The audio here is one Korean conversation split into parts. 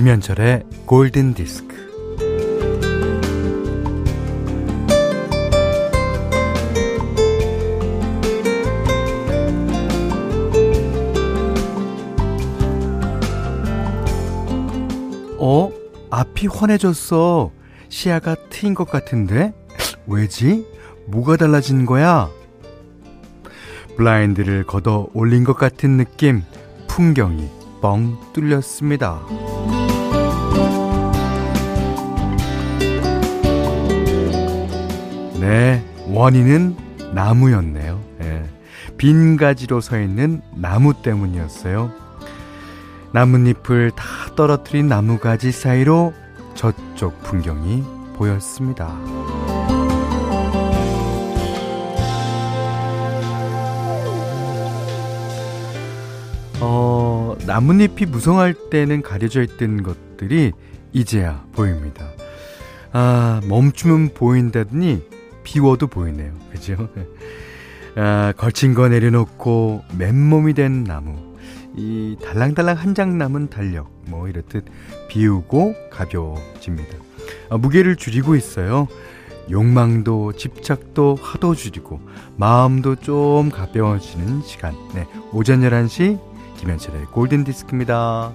김현철의 골든디스크. 앞이 환해졌어. 시야가 트인 것 같은데? 왜지? 뭐가 달라진 거야? 블라인드를 걷어 올린 것 같은 느낌. 풍경이 뻥 뚫렸습니다. 네, 원인은 나무였네요. 네. 빈 가지로 서 있는 나무 때문이었어요. 나뭇잎을 다 떨어뜨린 나무가지 사이로 저쪽 풍경이 보였습니다. 나뭇잎이 무성할 때는 가려져 있던 것들이 이제야 보입니다. 아, 멈추면 보인다더니 비워도 보이네요. 그죠? 걸친 거 내려놓고 맨몸이 된 나무. 이 달랑달랑 한 장 남은 달력, 뭐 이렇듯 비우고 가벼워집니다. 무게를 줄이고 있어요. 욕망도 집착도 화도 줄이고 마음도 좀 가벼워지는 시간. 네, 오전 11시 김현철의 골든디스크입니다.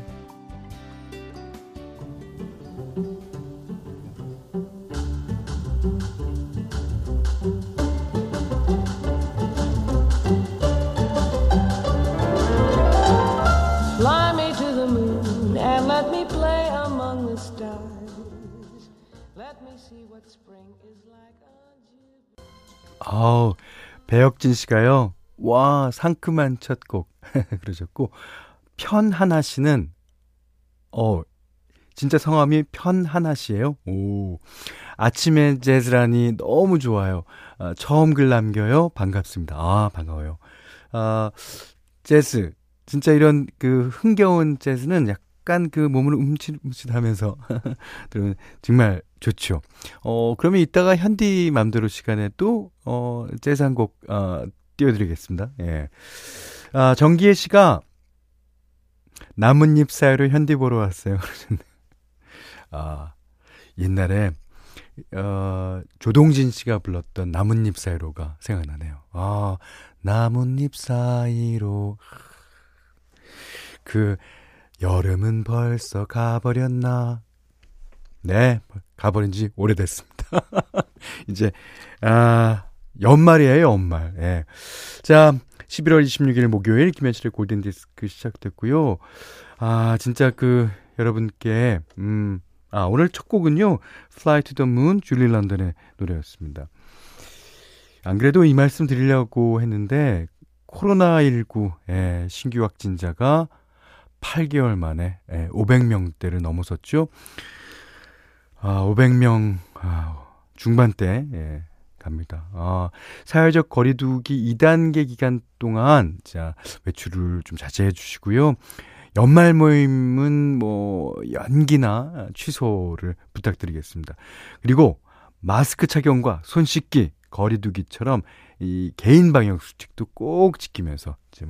1 배혁진 씨가요, 와, 상큼한 첫 곡 그러셨고, 편하나 씨는 진짜 성함이 편하나 씨예요. 오, 아침에 재즈라니 너무 좋아요. 처음 글 남겨요. 반갑습니다. 아, 반가워요. 재즈 진짜 이런 그 흥겨운 재즈는 약간 그 몸을 움찔움찔하면서 들으면 정말 좋죠. 그러면 이따가 현디 맘대로 시간에 또 재즈 한 곡 띄워드리겠습니다. 예. 정기혜 씨가 나뭇잎 사이로 현디 보러 왔어요. 옛날에 조동진 씨가 불렀던 나뭇잎 사이로가 생각나네요. 아, 나뭇잎 사이로. 그 여름은 벌써 가버렸나. 네, 가버린 지 오래됐습니다. 이제 연말이에요, 연말. 예. 자, 11월 26일 목요일 김현철의 골든디스크 시작됐고요. 진짜 그 여러분께 오늘 첫 곡은요, Fly to the Moon, 줄리 런던의 노래였습니다. 안 그래도 이 말씀 드리려고 했는데 코로나19 신규 확진자가 8개월 만에 500명대를 넘어섰죠. 500명 중반대 갑니다. 사회적 거리두기 2단계 기간 동안 자, 외출을 좀 자제해 주시고요. 연말 모임은 뭐 연기나 취소를 부탁드리겠습니다. 그리고 마스크 착용과 손 씻기, 거리두기처럼 이 개인 방역 수칙도 꼭 지키면서 이제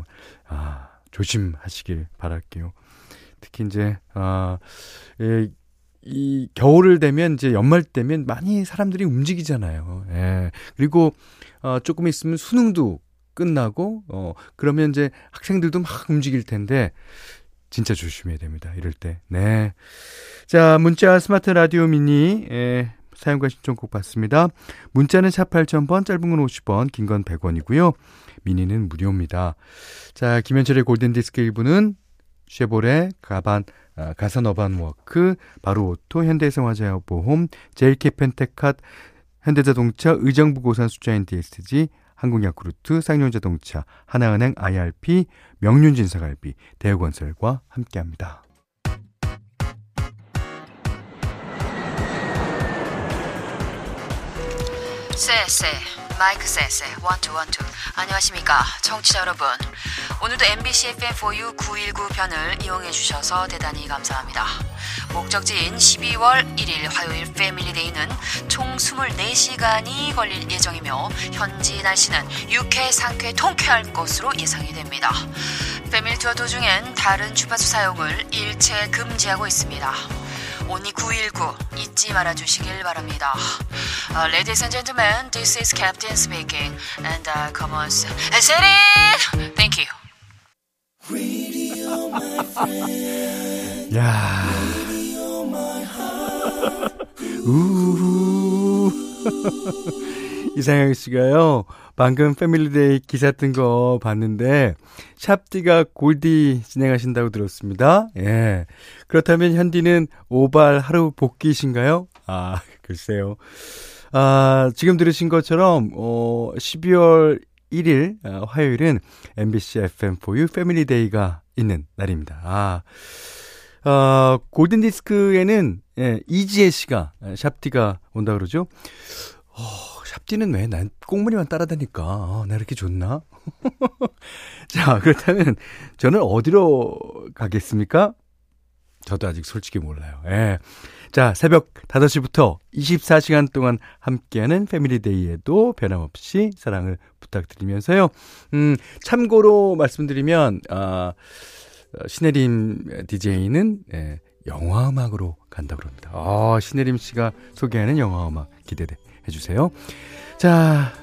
조심하시길 바랄게요. 특히 이제 이 겨울을 되면 이제 연말 되면 많이 사람들이 움직이잖아요. 예. 그리고 조금 있으면 수능도 끝나고 그러면 이제 학생들도 막 움직일 텐데 진짜 조심해야 됩니다. 이럴 때. 네. 자, 문자 스마트 라디오 미니 사용과 신청곡 받습니다. 문자는 샵 8000번, 짧은 건 50원, 긴 건 100원이고요. 미니는 무료입니다. 자, 김현철의 골든디스크 1부는 쉐보레, 가산 어반워크, 바로오토, 현대생활자보험, JK펜테카트, 현대자동차, 의정부고산 숫자인 DSG, 한국야쿠르트, 쌍용자동차, 하나은행 IRP, 명륜진사갈비, 대우건설과 함께합니다. 쎄쎄, 마이크 쎄쎄, 1212. 안녕하십니까, 청취자 여러분. 오늘도 MBC FM4U 919 편을 이용해 주셔서 대단히 감사합니다. 목적지인 12월 1일 화요일 패밀리데이는 총 24시간이 걸릴 예정이며 현지 날씨는 유쾌, 상쾌, 통쾌할 것으로 예상이 됩니다. 패밀리투어 도중엔 다른 주파수 사용을 일체 금지하고 있습니다. 온리 919 잊지 말아주시길 바랍니다. Ladies and gentlemen, this is Captain speaking and come on, set it! Thank you. Radio, my friend. 야. 우후. 이상형 씨가요. 방금 패밀리데이 기사 뜬 거 봤는데 샵디가 골디 진행하신다고 들었습니다. 예. 그렇다면 현디는 오발 하루 복귀신가요? 아, 글쎄요. 아, 지금 들으신 것처럼 12월 1일 화요일은 MBC FM4U 패밀리데이가 있는 날입니다. 골든디스크에는 예, 이지혜 씨가 샵디가 온다 그러죠. 샵디는 왜 난 꽁무니만 따라다니까 나 이렇게 좋나? 자, 그렇다면 저는 어디로 가겠습니까? 저도 아직 솔직히 몰라요. 예. 자, 새벽 5시부터 24시간 동안 함께하는 패밀리데이에도 변함없이 사랑을 부탁드리면서요. 참고로 말씀드리면 신혜림 DJ는 예, 영화음악으로 간다고 합니다. 신혜림 씨가 소개하는 영화음악 기대돼 해주세요. 자,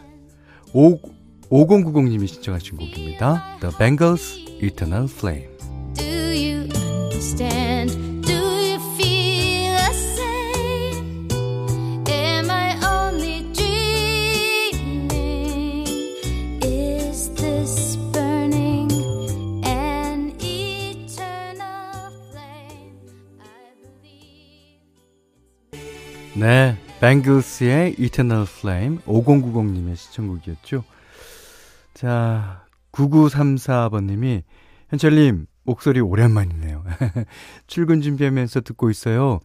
5090님이 신청하신 곡입니다. The Bangles, Eternal Flame. Do you stand? 네, 뱅글스의 Eternal Flame 5090님의 시청곡이었죠. 자, 9934번님이 현철님 목소리 오랜만이네요. 출근 준비하면서 듣고 있어요.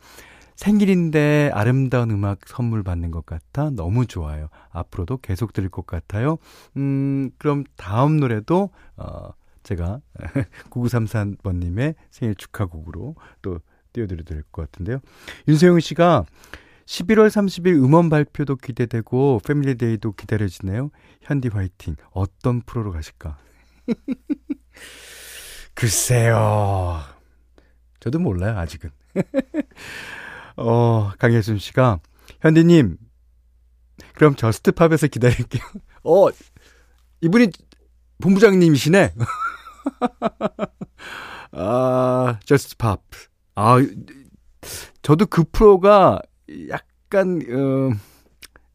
생일인데 아름다운 음악 선물 받는 것 같아 너무 좋아요. 앞으로도 계속 들을 것 같아요. 그럼 다음 노래도 제가 9934번님의 생일 축하곡으로 또 띄워드려야 될 것 같은데요. 윤세용 씨가 11월 30일 음원 발표도 기대되고 패밀리데이도 기다려지네요. 현디 화이팅. 어떤 프로로 가실까? 글쎄요. 저도 몰라요. 아직은. 강예순 씨가 현디님 그럼 저스트팝에서 기다릴게요. 이분이 본부장님이시네. 저스트팝. 저도 그 프로가 약간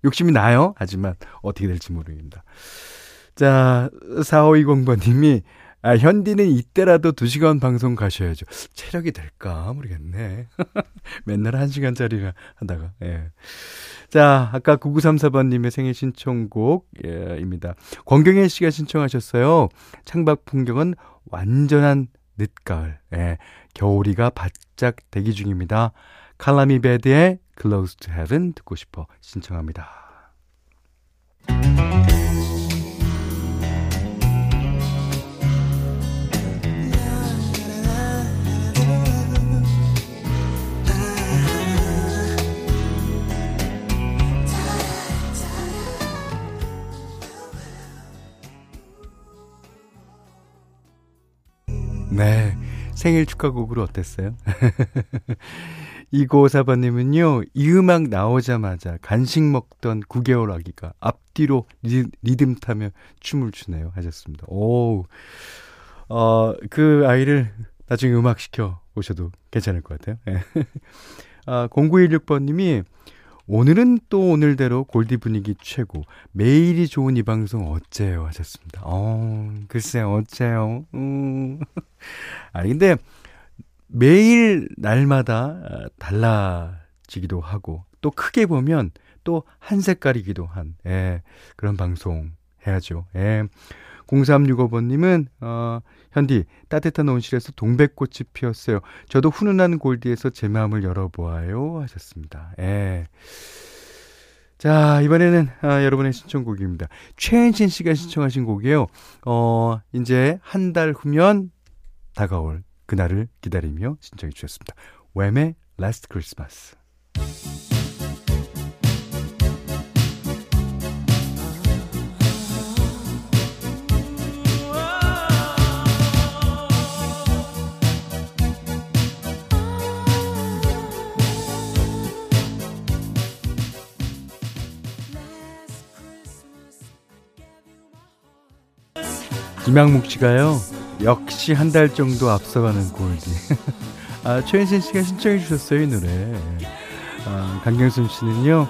욕심이 나요. 하지만 어떻게 될지 모르겠습니다. 자, 4520번님이 현디는 이때라도 2시간 방송 가셔야죠. 체력이 될까 모르겠네. 맨날 1시간짜리가 하다가. 예. 자, 아까 9934번님의 생일 신청곡입니다. 권경혜 씨가 신청하셨어요. 창밖 풍경은 완전한 늦가을. 예. 겨울이가 바짝 대기 중입니다. 칼라미 베드의 Close to Heaven 듣고 싶어 신청합니다. 네, 생일 축하곡으로 어땠어요? 2954번님은요, 이 음악 나오자마자 간식 먹던 9개월 아기가 앞뒤로 리듬 타며 춤을 추네요. 하셨습니다. 그 아이를 나중에 음악 시켜 오셔도 괜찮을 것 같아요. 0916번님이 오늘은 또 오늘대로 골디 분위기 최고. 매일이 좋은 이 방송 어째요? 하셨습니다. 글쎄, 어째요? 근데 매일 날마다 달라지기도 하고 또 크게 보면 또 한 색깔이기도 한 그런 방송 해야죠. 0365번님은 현디 따뜻한 온실에서 동백꽃이 피었어요. 저도 훈훈한 골디에서 제 마음을 열어보아요. 하셨습니다. 자, 이번에는 여러분의 신청곡입니다. 최은진 씨가 신청하신 곡이에요. 이제 한 달 후면 다가올 그날을 기다리며 신청해 주셨습니다. 웸의 Last Christmas. 김양묵 씨가요, 역시 한 달 정도 앞서가는 골디. 아, 최인신 씨가 신청해 주셨어요, 이 노래. 아, 강경순 씨는요,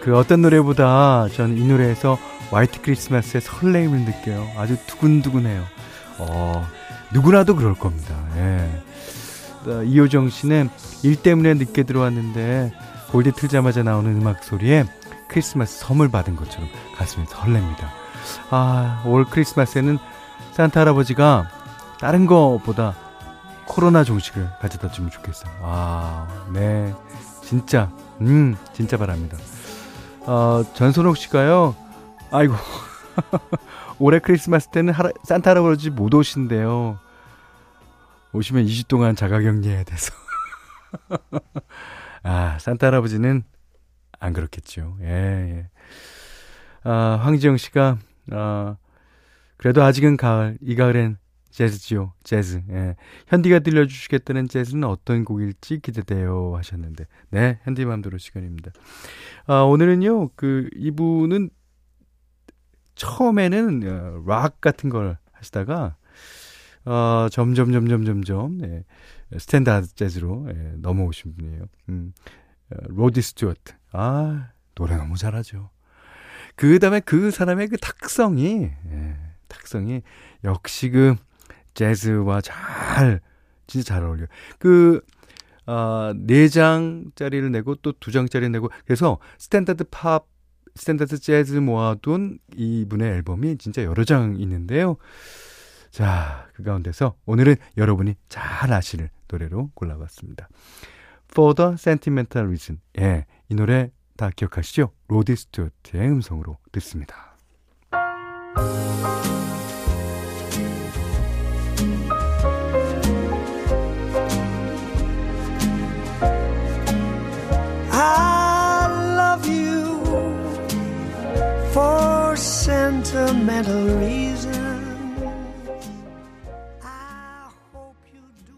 그 어떤 노래보다 저는 이 노래에서 화이트 크리스마스의 설레임을 느껴요. 아주 두근두근해요. 누구라도 그럴 겁니다. 예. 이효정 씨는 일 때문에 늦게 들어왔는데 골디 틀자마자 나오는 음악 소리에 크리스마스 선물 받은 것처럼 가슴이 설렙니다. 아, 올 크리스마스에는 산타 할아버지가 다른 거보다 코로나 종식을 가져다 주면 좋겠어요. 아, 네. 진짜, 진짜 바랍니다. 전선옥 씨가요, 아이고, 올해 크리스마스 때는 산타 할아버지 못 오신대요. 오시면 2주 동안 자가 격리해야 돼서. 아, 산타 할아버지는 안 그렇겠죠. 예, 예. 아, 황지영 씨가, 그래도 아직은 가을, 이 가을엔 재즈지요, 재즈. 예. 현디가 들려주시겠다는 재즈는 어떤 곡일지 기대돼요 하셨는데, 네, 현디 맘대로 시간입니다. 아, 오늘은요, 이분은 처음에는 락 같은 걸 하시다가, 점점, 예, 스탠다드 재즈로, 예, 넘어오신 분이에요. 로디 스튜어트. 아, 노래 너무 잘하죠. 그 다음에 그 사람의 그 탁성이, 예, 탁성이 역시 그 재즈와 진짜 잘 어울려요. 네 장짜리를 내고 또 두 장짜리를 내고, 그래서 스탠다드 팝, 스탠다드 재즈 모아둔 이분의 앨범이 진짜 여러 장 있는데요. 자, 그 가운데서 오늘은 여러분이 잘 아시는 노래로 골라봤습니다. For the Sentimental Reason. 예, 이 노래 다 기억하시죠? 로디 스튜어트의 음성으로 듣습니다. I love you for sentimental reasons. I hope you do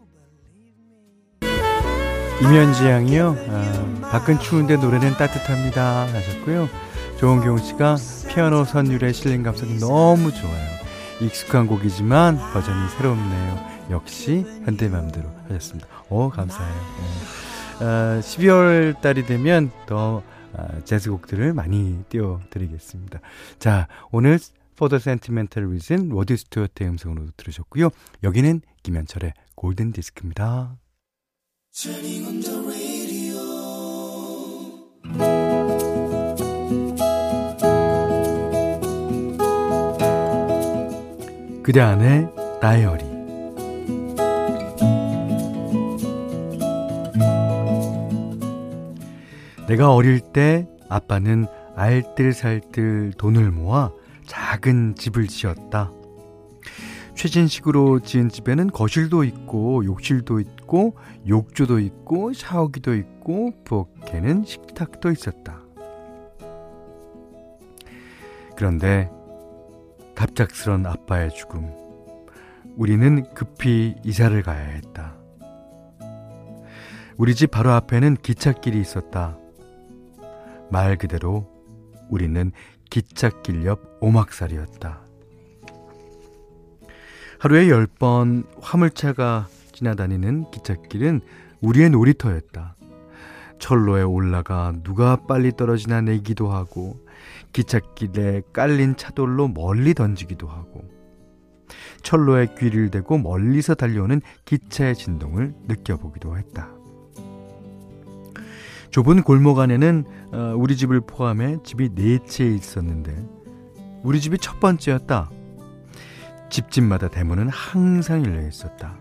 believe me. 임현지 양이요. 밖은 추운데 노래는 따뜻합니다 하셨고요. 조은경 씨가 피아노 선율의 실린 감성이 너무 좋아요. 익숙한 곡이지만 버전이 새롭네요. 역시 현대맘대로 하셨습니다. 감사해요. 네. 12월 달이 되면 더 재즈곡들을 많이 띄워드리겠습니다. 자, 오늘 For the Sentimental Reason 로디 스튜어트의 음성으로 들으셨고요. 여기는 김현철의 골든디스크입니다. 그대 안의 다이어리. 내가 어릴 때 아빠는 알뜰살뜰 돈을 모아 작은 집을 지었다. 최신식으로 지은 집에는 거실도 있고 욕실도 있고 욕조도 있고 샤워기도 있고 부엌에는 식탁도 있었다. 그런데 갑작스런 아빠의 죽음, 우리는 급히 이사를 가야 했다. 우리 집 바로 앞에는 기찻길이 있었다. 말 그대로 우리는 기찻길 옆 오막살이었다. 하루에 10번 화물차가 지나다니는 기찻길은 우리의 놀이터였다. 철로에 올라가 누가 빨리 떨어지나 내기도 하고, 기찻길에 깔린 차돌로 멀리 던지기도 하고, 철로에 귀를 대고 멀리서 달려오는 기차의 진동을 느껴보기도 했다. 좁은 골목 안에는 우리 집을 포함해 집이 4채 있었는데 우리 집이 첫 번째였다. 집집마다 대문은 항상 열려 있었다.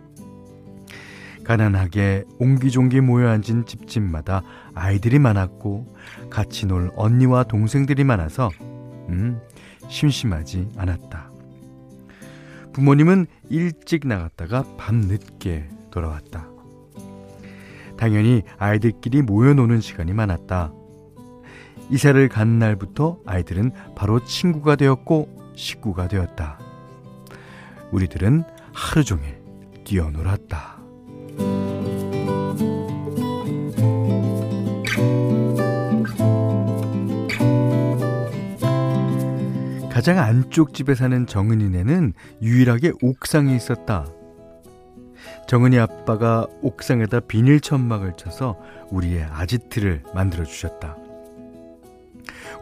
가난하게 옹기종기 모여 앉은 집집마다 아이들이 많았고 같이 놀 언니와 동생들이 많아서 심심하지 않았다. 부모님은 일찍 나갔다가 밤늦게 돌아왔다. 당연히 아이들끼리 모여노는 시간이 많았다. 이사를 간 날부터 아이들은 바로 친구가 되었고 식구가 되었다. 우리들은 하루 종일 뛰어놀았다. 가장 안쪽 집에 사는 정은이네는 유일하게 옥상이 있었다. 정은이 아빠가 옥상에다 비닐 천막을 쳐서 우리의 아지트를 만들어주셨다.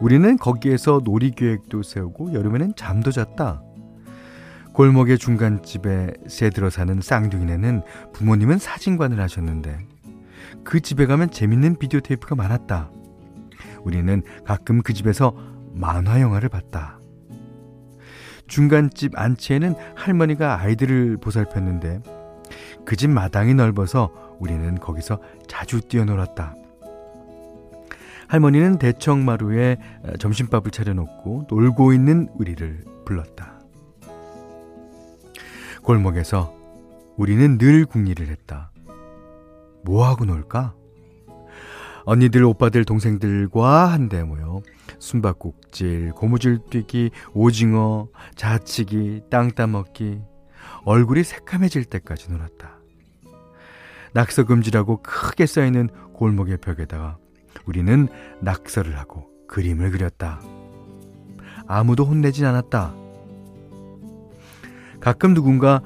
우리는 거기에서 놀이 계획도 세우고 여름에는 잠도 잤다. 골목의 중간집에 새들어 사는 쌍둥이네는 부모님은 사진관을 하셨는데 그 집에 가면 재밌는 비디오 테이프가 많았다. 우리는 가끔 그 집에서 만화 영화를 봤다. 중간집 안치에는 할머니가 아이들을 보살폈는데 그 집 마당이 넓어서 우리는 거기서 자주 뛰어놀았다. 할머니는 대청마루에 점심밥을 차려놓고 놀고 있는 우리를 불렀다. 골목에서 우리는 늘 궁리를 했다. 뭐하고 놀까? 언니들, 오빠들, 동생들과 한데 모여 숨바꼭질, 고무줄 뛰기, 오징어, 자치기, 땅 따먹기, 얼굴이 새카매질 때까지 놀았다. 낙서금지라고 크게 써있는 골목의 벽에다가 우리는 낙서를 하고 그림을 그렸다. 아무도 혼내진 않았다. 가끔 누군가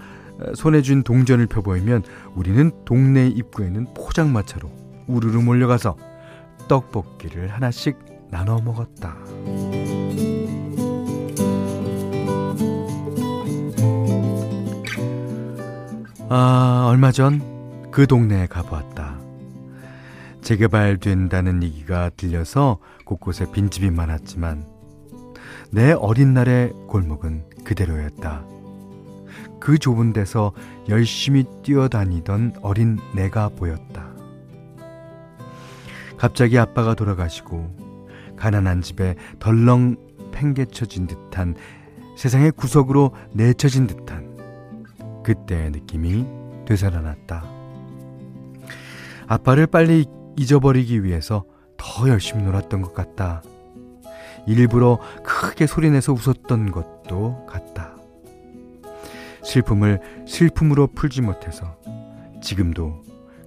손에 쥔 동전을 펴보이면 우리는 동네 입구에 있는 포장마차로 우르르 몰려가서 떡볶이를 하나씩 나눠 먹었다. 아, 얼마 전 그 동네에 가보았다. 재개발된다는 얘기가 들려서 곳곳에 빈집이 많았지만 내 어린 날의 골목은 그대로였다. 그 좁은 데서 열심히 뛰어다니던 어린 내가 보였다. 갑자기 아빠가 돌아가시고 가난한 집에 덜렁 팽개쳐진 듯한, 세상의 구석으로 내쳐진 듯한 그때의 느낌이 되살아났다. 아빠를 빨리 잊어버리기 위해서 더 열심히 놀았던 것 같다. 일부러 크게 소리내서 웃었던 것도 같다. 슬픔을 슬픔으로 풀지 못해서 지금도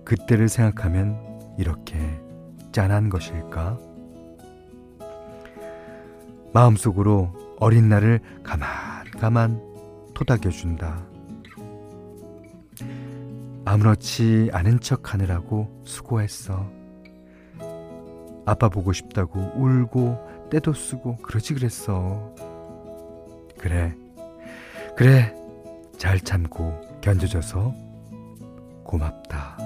그때를 생각하면 이렇게 짠한 것일까? 마음속으로 어린 나를 가만 토닥여준다. 아무렇지 않은 척 하느라고 수고했어. 아빠 보고 싶다고 울고 떼도 쓰고 그러지 그랬어. 그래, 잘 참고 견뎌줘서 고맙다.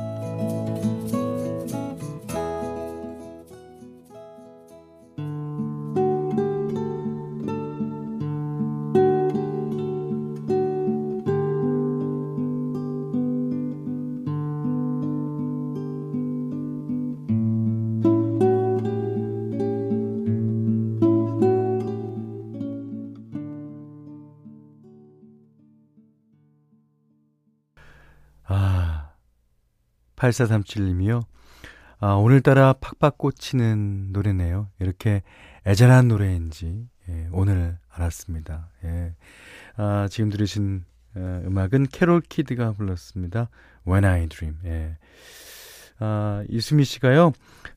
아, 8437님이요. 아, 오늘따라 팍팍 꽂히는 노래네요. 이렇게 애절한 노래인지 오늘 알았습니다. 아, 지금 들으신 음악은 캐롤키드가 불렀습니다. When I Dream. 아, 이수미 씨가요,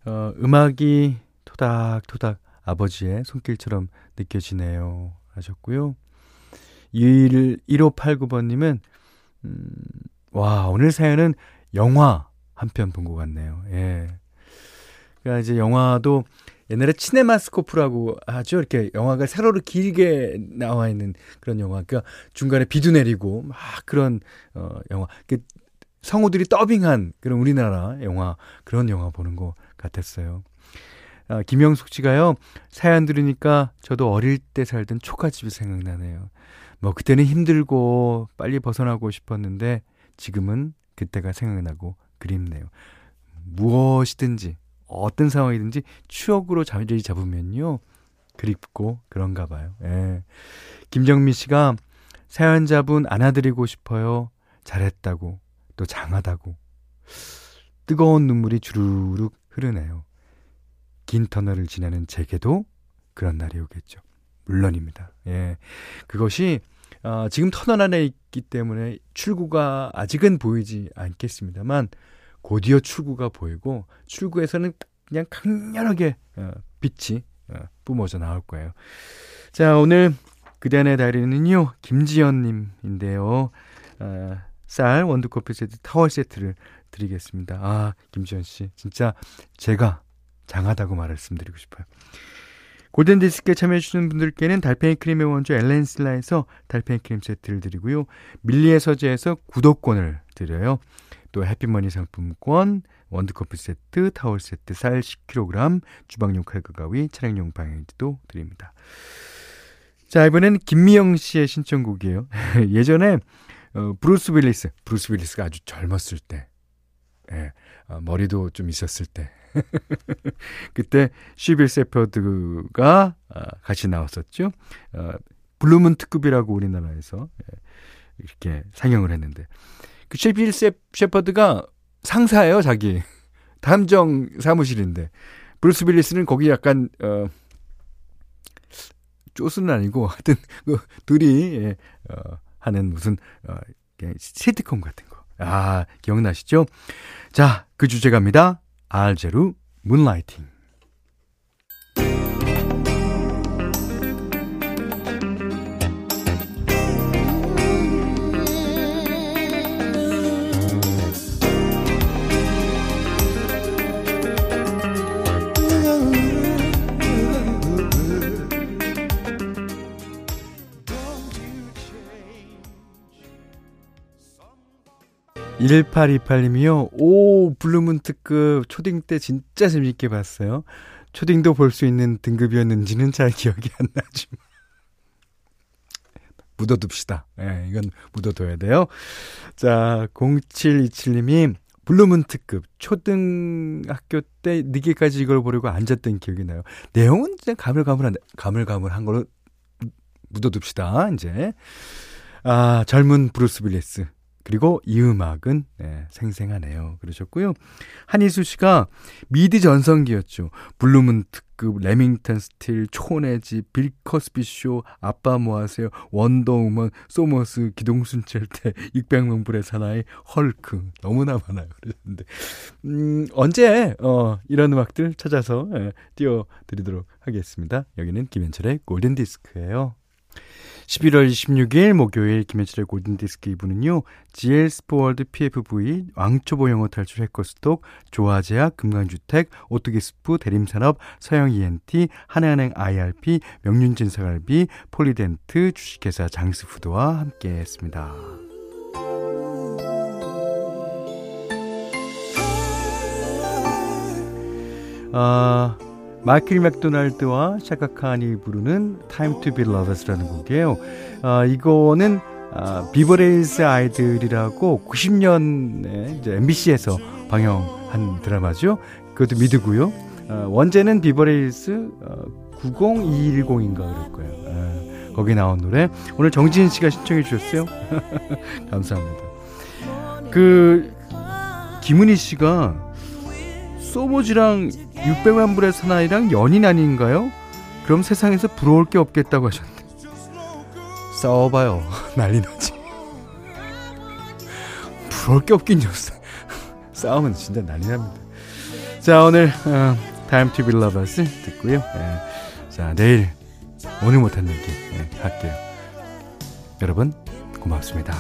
음악이 토닥토닥 아버지의 손길처럼 느껴지네요 하셨고요. 1589번님은 와, 오늘 사연은 영화 한 편 본 것 같네요. 그러니까 이제 영화도 옛날에 시네마스코프라고 하죠. 이렇게 영화가 세로로 길게 나와 있는 그런 영화. 그러니까 중간에 비도 내리고 막 그런 영화. 그러니까 성우들이 더빙한 그런 우리나라 영화, 그런 영화 보는 것 같았어요. 아, 김영숙 씨가요, 사연 들으니까 저도 어릴 때 살던 초가집이 생각나네요. 뭐 그때는 힘들고 빨리 벗어나고 싶었는데 지금은 그때가 생각나고 그립네요. 무엇이든지 어떤 상황이든지 추억으로 자리 잡으면요, 그립고 그런가 봐요. 김정미 씨가 사연자분 안아드리고 싶어요. 잘했다고, 또 장하다고. 뜨거운 눈물이 주르륵 흐르네요. 긴 터널을 지나는 제게도 그런 날이 오겠죠. 물론입니다. 예, 그것이 지금 터널 안에 있기 때문에 출구가 아직은 보이지 않겠습니다만 곧이어 출구가 보이고 출구에서는 그냥 강렬하게 빛이 뿜어져 나올 거예요. 자, 오늘 그대안의 다이어리는요 김지연님인데요. 쌀 원두커피 세트 타월 세트를 드리겠습니다. 아, 김지연씨 진짜 제가 장하다고 말씀드리고 싶어요. 골든디스크에 참여해주시는 분들께는 달팽이 크림의 원조 엘렌슬라에서 달팽이 크림 세트를 드리고요, 밀리의 서재에서 구독권을 드려요. 또 해피머니 상품권, 원두커피 세트, 타월 세트, 쌀 10kg, 주방용 칼과 가위, 차량용 방향지도 드립니다. 자, 이번엔 김미영씨의 신청곡이에요. 예전에 브루스 윌리스가 아주 젊었을 때, 예, 머리도 좀 있었을 때 그때 시빌 세퍼드가 같이 나왔었죠. 블루문 특급이라고 우리나라에서 이렇게 상영을 했는데 그 시빌 세퍼드가 상사예요, 자기 탐정 사무실인데 브루스 빌리스는 거기 약간 쪼스는 아니고 하여튼 둘이 하는 무슨 시트콤 같은 거. 아, 기억나시죠? 자, 그 주제가입니다. 알제루 문라이팅. 1828님이요. 오, 블루문 특급 초딩 때 진짜 재밌게 봤어요. 초딩도 볼 수 있는 등급이었는지는 잘 기억이 안 나지만 묻어둡시다. 예, 이건 묻어둬야 돼요. 자, 0727님이 블루문 특급 초등학교 때 늦게까지 이걸 보려고 앉았던 기억이 나요. 내용은 진짜 가물가물한 걸로 묻어둡시다. 이제 아, 젊은 브루스 빌리스. 그리고 이 음악은 네, 생생하네요. 그러셨고요. 한희수 씨가 미드 전성기였죠. 블루문 특급, 레밍턴 스틸, 초원의 집, 빌 커스비 쇼, 아빠 뭐하세요, 원더우먼, 소머스, 기동순 첼때, 600명불의 사나이, 헐크. 너무나 많아요. 그러셨는데 언제 이런 음악들 찾아서 띄워드리도록 하겠습니다. 여기는 김현철의 골든디스크예요. 11월 26일 목요일 김현철의 골든디스크 2부는요. GL 스포월드 PFV, 왕초보 영어 탈출 해커스톡, 조화제약, 금강주택, 오뚜기스프, 대림산업, 서영 ENT, 하나은행 IRP, 명륜진사갈비, 폴리덴트, 주식회사 장스푸드와 함께했습니다. 마이클 맥도날드와 샤카칸이 부르는 Time to be Lovers라는 곡이에요. 이거는 비버레일스 아이들이라고 90년에 이제 MBC에서 방영한 드라마죠. 그것도 미드고요. 원제는 비버레일스 90210인가 그럴 거예요. 거기 나온 노래. 오늘 정지인 씨가 신청해 주셨어요. 감사합니다. 그 김은희 씨가 소보지랑 600만 불의 사나이랑 연인 아닌가요? 그럼 세상에서 부러울 게 없겠다고 하셨는데 싸워봐요. 난리 나지. 부러울 게 없긴 없어. 싸우면 진짜 난리 납니다. 자, 오늘 Time to be Lovers 듣고요. 예. 자, 내일 오늘 못한 얘기 할게요. 여러분 고맙습니다.